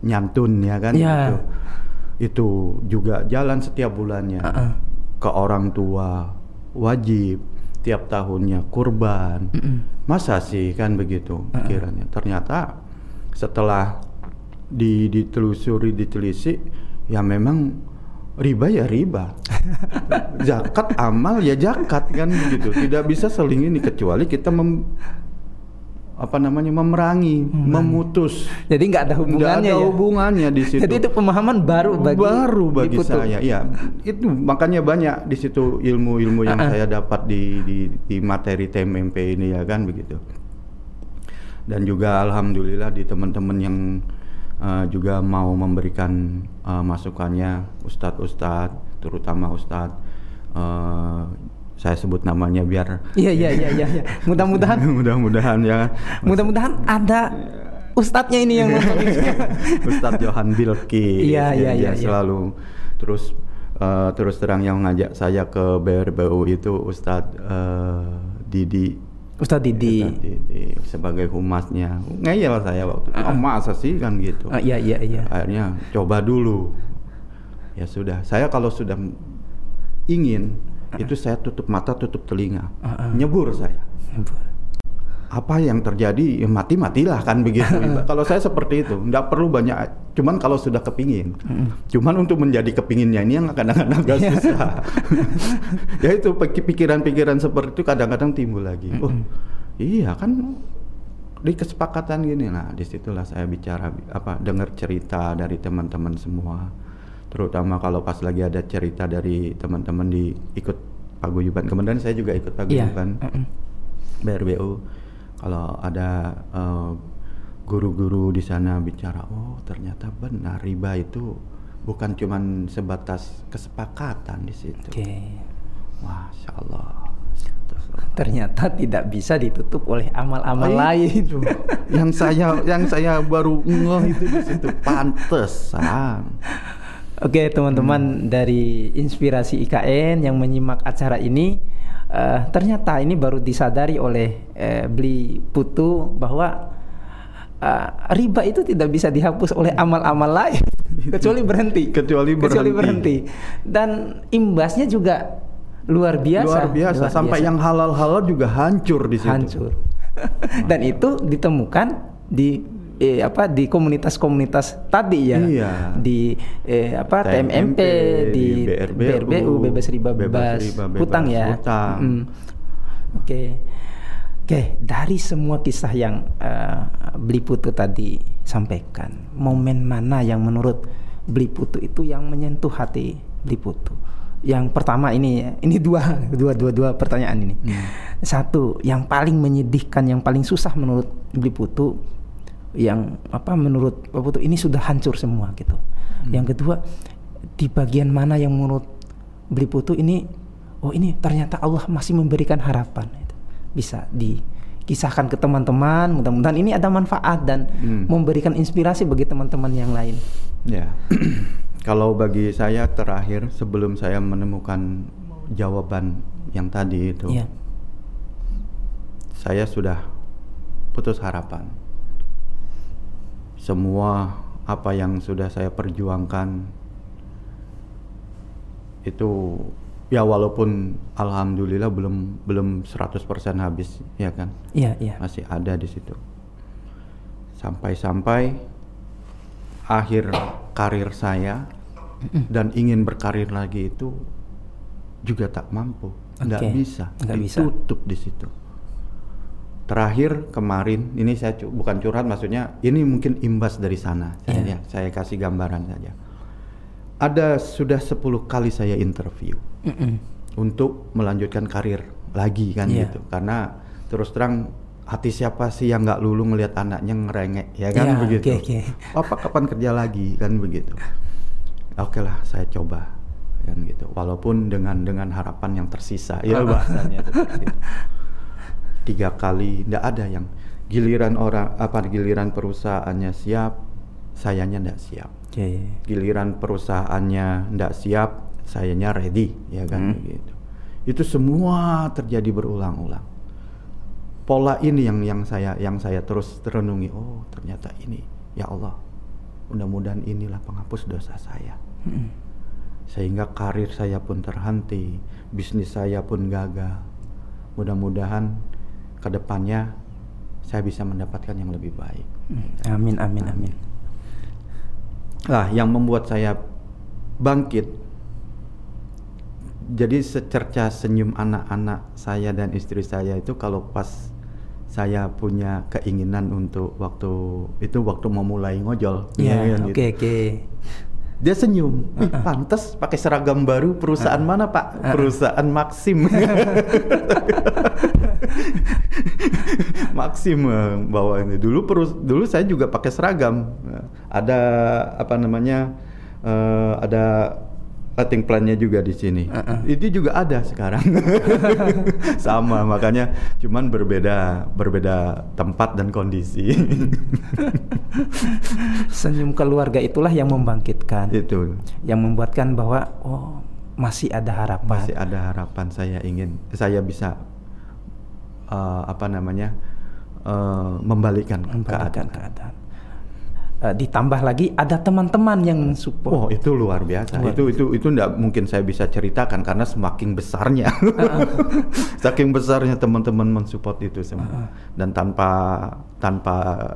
nyantun ya kan gitu. Itu juga jalan setiap bulannya ke orang tua, wajib tiap tahunnya kurban, masa sih, kan begitu pikirannya. Ternyata setelah ditelisik, ya memang riba ya riba, zakat amal ya zakat, kan begitu. Tidak bisa seling ini kecuali kita memerangi, memutus. Jadi nggak ada hubungannya. Nggak ada hubungannya di situ. Jadi itu pemahaman baru bagi saya. Ya, itu makanya banyak di situ ilmu-ilmu yang saya dapat di materi TMMP ini, ya kan begitu. Dan juga alhamdulillah di teman-teman yang juga mau memberikan masukannya, ustadz, terutama ustadz. Saya sebut namanya biar iya. mudah-mudahan ya, mudah-mudahan ada ustadznya ini yang Ustadz Johan Bilki, iya, selalu terus terang yang ngajak saya ke BRBU itu Ustadz Didi. Ustadz Didi sebagai humasnya. Ngeyel saya waktu itu, masa sih, kan gitu. Iya. Akhirnya coba dulu. Ya sudah, saya kalau sudah ingin itu saya tutup mata, tutup telinga, nyebur saya. Apa yang terjadi, ya mati-matilah, kan begitu. Kalau saya seperti itu, nggak perlu banyak. Cuman kalau sudah kepingin, cuman untuk menjadi kepinginnya ini yang kadang-kadang agak susah. Ya itu pikiran-pikiran seperti itu kadang-kadang timbul lagi. Oh iya kan, di kesepakatan gini. Nah disitulah saya bicara, dengar cerita dari teman-teman semua. Terutama kalau pas lagi ada cerita dari teman-teman di ikut paguyuban. Kemudian saya juga ikut paguyuban BRBU. Kalau ada guru-guru di sana bicara, oh ternyata benar riba itu bukan cuman sebatas kesepakatan di situ. Masya Allah. Ternyata tidak bisa ditutup oleh amal-amal lain. Yang saya baru ngeh itu di situ, pantesan. Oke teman-teman, dari Inspirasi IKN yang menyimak acara ini, ternyata ini baru disadari oleh Bli Putu bahwa riba itu tidak bisa dihapus oleh amal-amal lain kecuali berhenti. Dan imbasnya juga luar biasa. Sampai yang halal-halal juga hancur di situ. Dan itu ditemukan di komunitas-komunitas tadi, ya, di TMMP, di BRBU, bebas riba, utang, ya. Oke, dari semua kisah yang Bli Putu tadi sampaikan, momen mana yang menurut Bli Putu itu yang menyentuh hati Bli Putu? Yang pertama ini, ya, ini dua pertanyaan ini. Satu, yang paling menyedihkan, yang paling susah menurut Bli Putu, yang menurut Pak Putu ini sudah hancur semua gitu. Yang kedua, di bagian mana yang menurut Bli Putu ini, oh ini ternyata Allah masih memberikan harapan. Bisa dikisahkan ke teman-teman, mudah-mudahan ini ada manfaat dan memberikan inspirasi bagi teman-teman yang lain. Ya, kalau bagi saya terakhir sebelum saya menemukan jawaban yang tadi itu, saya sudah putus harapan. Semua apa yang sudah saya perjuangkan itu, ya walaupun alhamdulillah belum 100% habis, ya kan? Iya. Masih ada di situ. Sampai-sampai akhir karir saya dan ingin berkarir lagi itu juga tak mampu. Nggak bisa. Ditutup di situ. Terakhir kemarin, ini saya bukan curhat, maksudnya ini mungkin imbas dari sana. Saya kasih gambaran saja. Ada sudah 10 kali saya interview untuk melanjutkan karir lagi, kan gitu. Karena terus terang hati siapa sih yang nggak lulu melihat anaknya ngerengek, ya kan begitu. Papa kapan kerja lagi, kan begitu. Oke lah, saya coba, kan gitu. Walaupun dengan harapan yang tersisa, ya bahasanya seperti itu. 3 kali, ndak ada yang giliran giliran perusahaannya siap, sayanya ndak siap. Giliran perusahaannya ndak siap, sayanya ready, ya kan gitu. Itu semua terjadi berulang-ulang. Pola ini yang saya terus terenungi. Oh, ternyata ini, ya Allah. Mudah-mudahan inilah penghapus dosa saya. Sehingga karir saya pun terhenti, bisnis saya pun gagal. mudah-mudahan kedepannya saya bisa mendapatkan yang lebih baik. Amin, amin, amin. Nah, yang membuat saya bangkit, jadi secerca senyum anak-anak saya dan istri saya itu kalau pas saya punya keinginan untuk waktu itu, waktu memulai ngojol. Iya, oke, oke. Dia senyum, pantes pakai seragam baru perusahaan mana Pak? Perusahaan Maxim. Maxim bawa ini. Dulu saya juga pakai seragam. Ada apa namanya? Ada cutting plan-nya juga di sini. Itu juga ada sekarang. Sama, makanya cuman berbeda tempat dan kondisi. Senyum keluarga itulah yang membangkitkan. Itu yang membuatkan bahwa oh, masih ada harapan. Masih ada harapan, saya bisa apa namanya? membalikkan keadaan. Ditambah lagi ada teman-teman yang support. Oh, itu luar biasa. Itu enggak mungkin saya bisa ceritakan karena semakin besarnya. Saking besarnya teman-teman mensupport itu semua. Dan tanpa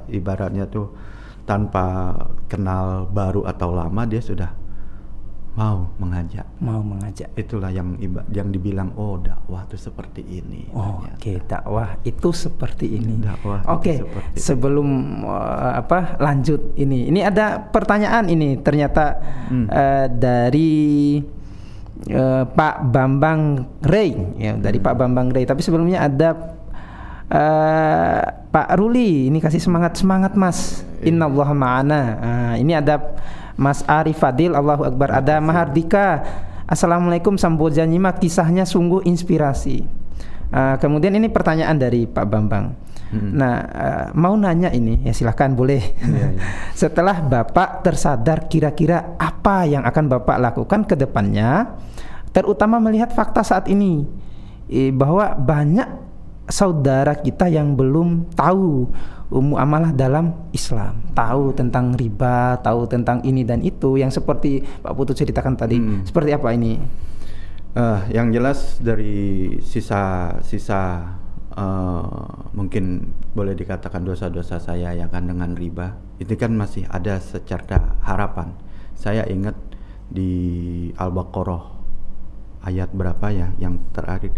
ibaratnya tuh tanpa kenal baru atau lama dia sudah mau mengajak. Mau mengajak. Itulah yang dibilang oh, dakwah itu seperti ini. Oh, oke, dakwah itu seperti ini. Oke, sebelum lanjut ini ada pertanyaan ini ternyata dari Pak Bambang Rey ya, dari Pak Bambang Rey. Tapi sebelumnya ada Pak Ruli ini kasih semangat Mas. Innallaha ma'ana. Ini ada Mas Arif Fadil, Allahu Akbar. Ada Mahardika, Assalamualaikum Samboja nyimak kisahnya sungguh inspirasi. Kemudian ini pertanyaan dari Pak Bambang. Nah, mau nanya ini ya, silahkan boleh. Setelah Bapak tersadar, kira-kira apa yang akan Bapak lakukan ke depannya, terutama melihat fakta saat ini bahwa banyak saudara kita yang belum tahu amalah dalam Islam, tahu tentang riba, tahu tentang ini dan itu, yang seperti Pak Putu ceritakan tadi. Seperti apa ini? Yang jelas dari sisa-sisa mungkin boleh dikatakan dosa-dosa saya ya kan, dengan riba itu kan masih ada secerca harapan. Saya ingat di Al-Baqarah ayat berapa ya yang terakhir,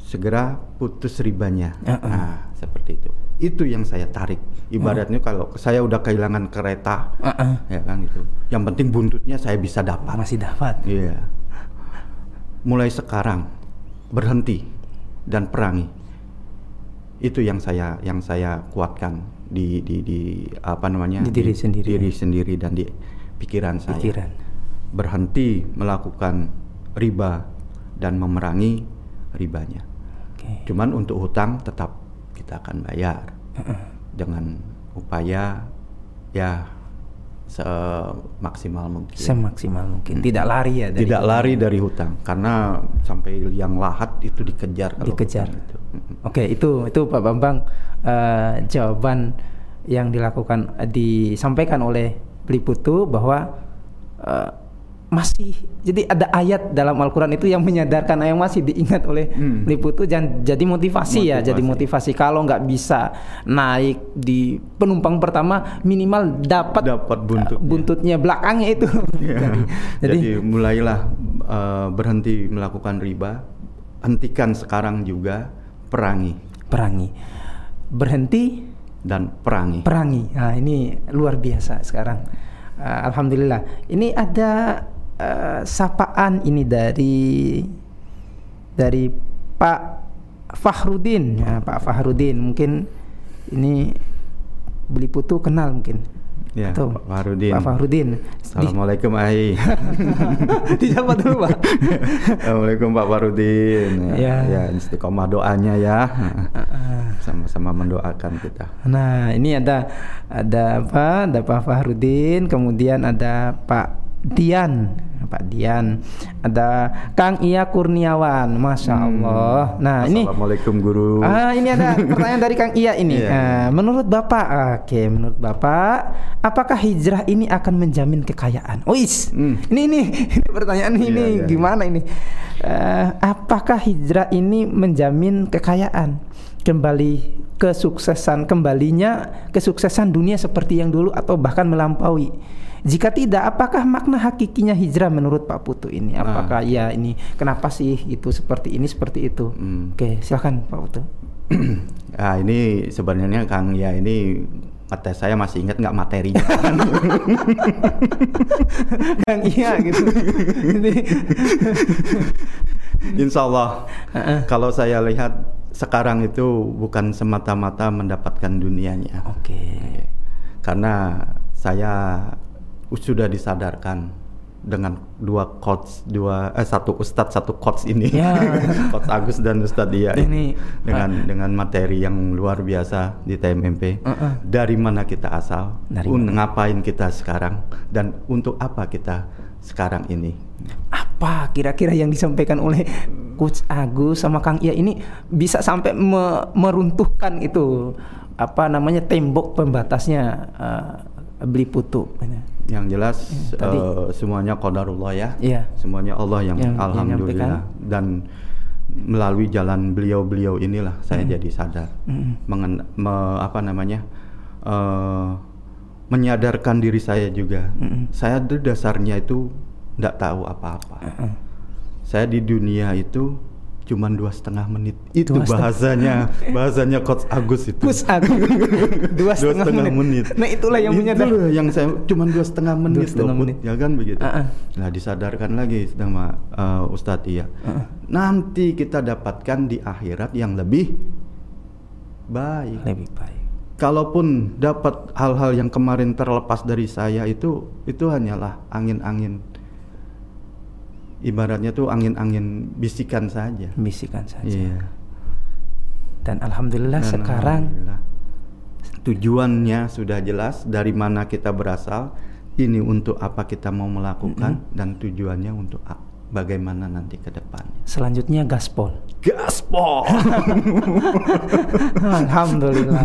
segera putus ribanya. Nah, seperti itu. Itu yang saya tarik. Ibaratnya kalau saya udah kehilangan kereta, ya kan gitu. Yang penting buntutnya saya bisa dapat. Masih dapat. Iya. Yeah. Mulai sekarang berhenti dan perangi. Itu yang saya kuatkan di apa namanya? Di diri sendiri. Diri sendiri dan di pikiran saya. Pikiran. Berhenti melakukan riba dan memerangi ribanya. Cuman untuk hutang tetap kita akan bayar dengan upaya ya semaksimal mungkin. Semaksimal mungkin. Tidak lari ya. Tidak lari dari hutang karena sampai yang lahat itu dikejar. Kalau dikejar. Oke, itu Pak Bambang jawaban yang dilakukan disampaikan oleh Putu bahwa masih, jadi ada ayat dalam Al-Quran itu yang menyadarkan, yang masih diingat oleh Putu. Jadi motivasi ya, jadi motivasi. Kalau nggak bisa naik di penumpang pertama, minimal dapat buntutnya belakangnya itu. Yeah. jadi mulailah berhenti melakukan riba, hentikan sekarang juga, perangi, berhenti dan perangi. Nah, ini luar biasa sekarang. Alhamdulillah. Ini ada sapaan ini dari Pak Fahrudin. Nah, Pak Fahrudin mungkin ini Putu kenal mungkin. Ya, atau Pak Fahrudin. Pak Fahrudin. Assalamualaikum Ai. Dijawab dulu, Pak. Assalamualaikum Pak Fahrudin. Ya, istiqomah doanya ya. Sama-sama mendoakan kita. Nah, ini ada Pak Fahrudin, kemudian ada Pak Dian, Pak Dian, ada Kang Iya Kurniawan, masya Allah. Nah, ini assalamualaikum guru. Ini ada pertanyaan dari Kang Iya ini. Yeah. Menurut Bapak, menurut Bapak, apakah hijrah ini akan menjamin kekayaan? Ois, ini pertanyaan ini gimana ini? Apakah hijrah ini menjamin kekayaan? Kembali kesuksesan, kembalinya kesuksesan dunia seperti yang dulu atau bahkan melampaui? Jika tidak, apakah makna hakikinya hijrah menurut Pak Putu ini? Apakah ya ini kenapa sih itu seperti ini seperti itu? Oke, silakan Pak Putu. Nah, ini sebenarnya Kang ya ini kata saya masih ingat nggak materinya Kang Iya gitu. Insya Allah kalau saya lihat sekarang itu bukan semata-mata mendapatkan dunianya. Oke. Karena saya sudah disadarkan dengan dua coach, satu ustadz, satu coach ini, Coach Agus dan Ustadz Didi ini dengan materi yang luar biasa di TMMP. Dari mana kita asal, ngapain kita sekarang, dan untuk apa kita sekarang ini? Apa kira-kira yang disampaikan oleh Coach Agus sama Kang Iya ini bisa sampai meruntuhkan itu apa namanya tembok pembatasnya Beli Putu? Yang jelas semuanya qadarullah ya. Semuanya Allah yang alhamdulillah, dan melalui jalan beliau-beliau inilah saya jadi sadar menyadarkan diri saya juga. Saya di dasarnya itu tidak tahu apa-apa. Saya di dunia itu cuman 2,5 menit. Itu bahasanya Coach Agus itu. Coach Agus 2,5 menit. Nah itulah yang punya yang saya cuman 2,5 menit. Ya kan begitu. Nah disadarkan lagi sama Ustadz Iya. Nanti kita dapatkan di akhirat yang lebih baik. Lebih baik. Kalaupun dapat hal-hal yang kemarin terlepas dari saya itu hanyalah angin-angin. Ibaratnya tuh angin-angin bisikan saja. Iya. Dan alhamdulillah sekarang tujuannya sudah jelas, dari mana kita berasal, ini untuk apa kita mau melakukan, dan tujuannya untuk bagaimana nanti ke depan. Selanjutnya gaspol. Alhamdulillah.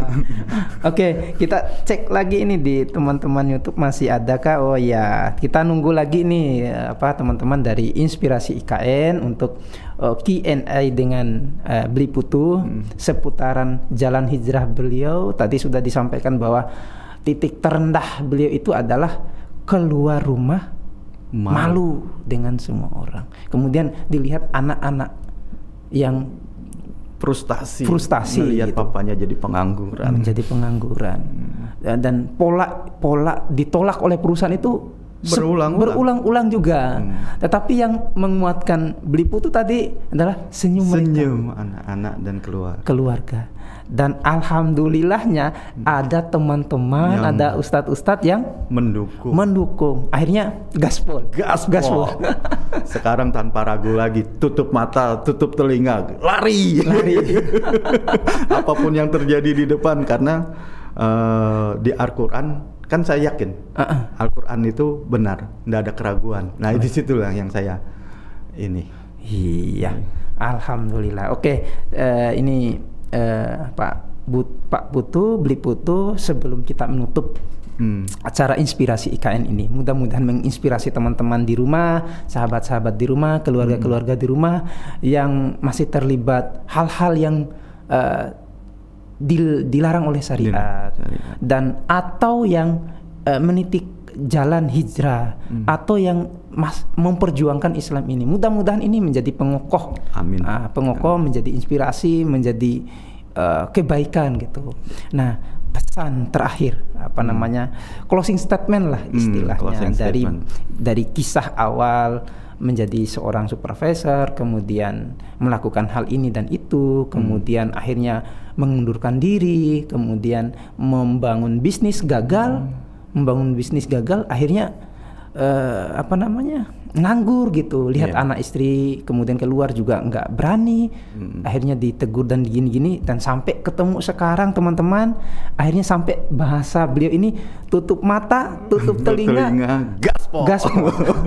Oke, kita cek lagi ini di teman-teman YouTube masih adakah? Oh ya, kita nunggu lagi nih teman-teman dari Inspirasi IKN untuk Q&A dengan Beli Putu seputaran jalan hijrah beliau. Tadi sudah disampaikan bahwa titik terendah beliau itu adalah keluar rumah malu dengan semua orang. Kemudian dilihat anak-anak yang frustasi melihat papanya jadi pengangguran, dan pola ditolak oleh perusahaan itu berulang-ulang juga. Tetapi yang menguatkan Beli Putu tadi adalah senyum anak-anak dan keluarga. Dan alhamdulillahnya ada teman-teman, ada ustadz-ustadz yang mendukung. Akhirnya gaspol. Sekarang tanpa ragu lagi, tutup mata, tutup telinga, lari. Apapun yang terjadi di depan, karena di Al-Quran kan saya yakin Al-Quran itu benar, tidak ada keraguan. Nah disitulah yang saya ini. Iya, alhamdulillah. Oke, ini Pak Putu, Beli Putu, sebelum kita menutup acara Inspirasi IKN ini, mudah-mudahan menginspirasi teman-teman di rumah, sahabat-sahabat di rumah, keluarga-keluarga di rumah yang masih terlibat hal-hal yang dilarang oleh syariat, dan atau yang menitik jalan hijrah, atau yang memperjuangkan Islam ini. Mudah-mudahan ini menjadi pengokoh, menjadi inspirasi, menjadi kebaikan gitu. Nah pesan terakhir, closing statement lah istilahnya, dari kisah awal menjadi seorang supervisor, kemudian melakukan hal ini dan itu, kemudian akhirnya mengundurkan diri, kemudian membangun bisnis gagal, akhirnya nganggur gitu. Lihat anak istri, kemudian keluar juga nggak berani, akhirnya ditegur dan gini-gini, dan sampai ketemu sekarang teman-teman, akhirnya sampai bahasa beliau ini tutup mata, tutup telinga, gaspol. Gaspol.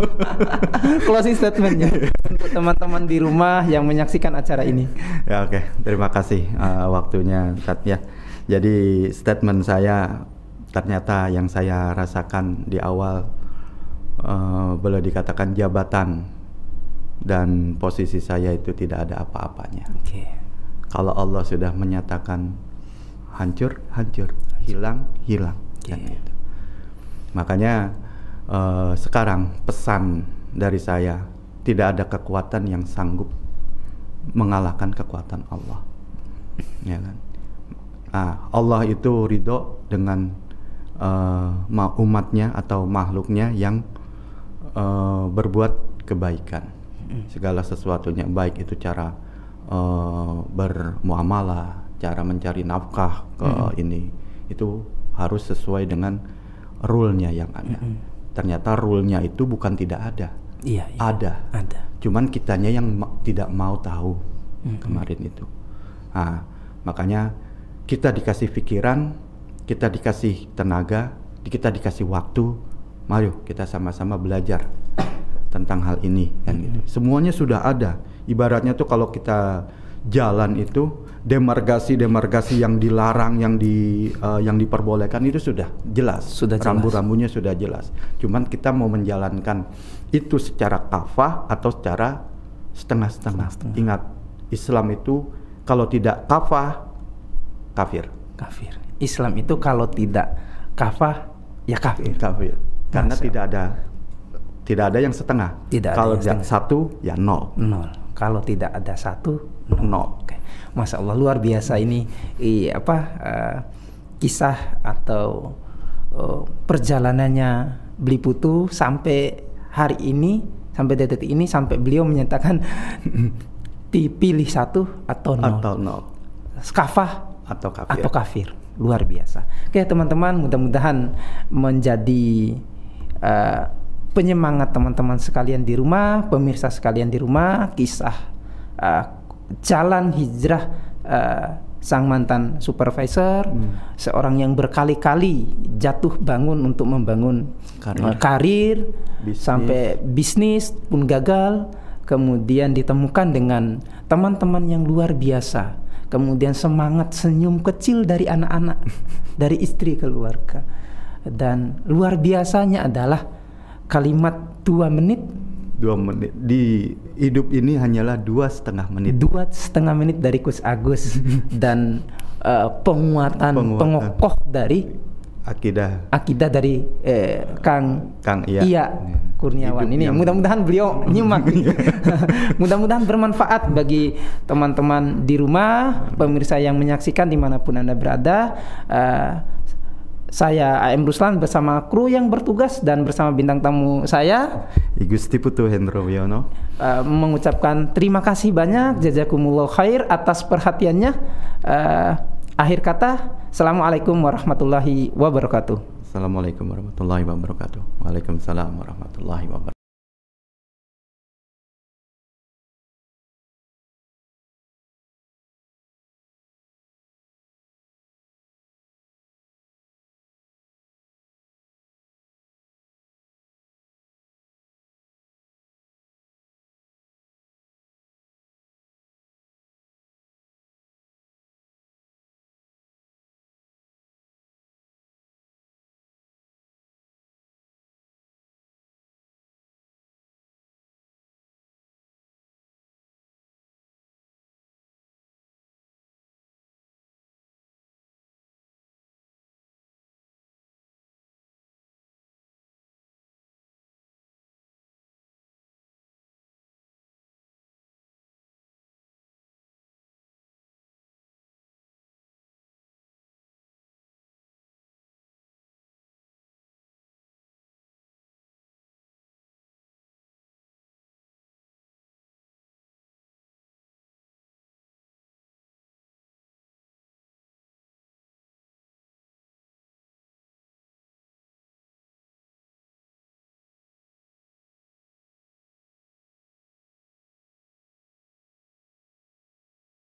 Closing statementnya untuk teman-teman di rumah yang menyaksikan acara ini. Ya oke, terima kasih waktunya Tat ya. Jadi statement saya ternyata yang saya rasakan di awal boleh dikatakan jabatan dan posisi saya itu tidak ada apa-apanya. Okay. Kalau Allah sudah menyatakan hancur, hancur, hilang, hilang. Okay. Kan gitu. Makanya sekarang pesan dari saya, tidak ada kekuatan yang sanggup mengalahkan kekuatan Allah. Ya kan? Nah, Allah itu ridho dengan umatnya atau makhluknya yang berbuat kebaikan. Segala sesuatunya baik, itu cara bermuamalah, cara mencari nafkah ke ini, itu harus sesuai dengan rule-nya yang ada. Ternyata rule-nya itu bukan tidak ada. Iya, iya. Ada. Cuman kitanya yang tidak mau tahu kemarin itu. Nah, makanya kita dikasih pikiran, kita dikasih tenaga, kita dikasih waktu. Mari kita sama-sama belajar tentang hal ini kan gitu. Semuanya sudah ada. Ibaratnya tuh kalau kita jalan itu demarkasi yang dilarang, yang diperbolehkan itu sudah jelas. Rambu-rambunya sudah jelas. Cuman kita mau menjalankan itu secara kafah atau secara setengah-setengah. Ingat, Islam itu kalau tidak kafah, kafir. Kafir. Islam itu kalau tidak kafah, ya kafir. Kafir. Karena tidak ada yang setengah. Kalau tidak satu, ya nol. Kalau tidak ada satu, nol. Okay. Masya Allah, luar biasa ini kisah atau perjalanannya Beli Putu sampai hari ini, sampai detik ini, sampai beliau menyatakan dipilih satu atau nol. Atau nol. Kafah atau kafir. Luar biasa. Oke, teman-teman, mudah-mudahan menjadi penyemangat teman-teman sekalian di rumah, pemirsa sekalian di rumah, kisah jalan hijrah sang mantan supervisor, seorang yang berkali-kali jatuh bangun untuk membangun karir, bisnis. Sampai bisnis pun gagal, kemudian ditemukan dengan teman-teman yang luar biasa, kemudian semangat senyum kecil dari anak-anak, dari istri, keluarga, dan luar biasanya adalah kalimat 2 menit di hidup ini hanyalah 2,5 menit. 2,5 menit dari Coach Agus dan penguatan. Pengokoh dari akidah dari Kang Iya Kurniawan ini. Mudah-mudahan beliau nyimak. Mudah-mudahan bermanfaat bagi teman-teman di rumah, pemirsa yang menyaksikan dimanapun Anda berada. Saya A.M. Ruslan bersama kru yang bertugas dan bersama bintang tamu saya I Gusti Putu Hendro Wiyono mengucapkan terima kasih banyak, jazakumullah khair atas perhatiannya. Akhir kata, assalamualaikum warahmatullahi wabarakatuh. Assalamualaikum warahmatullahi wabarakatuh. Waalaikumsalam warahmatullahi wabarakatuh.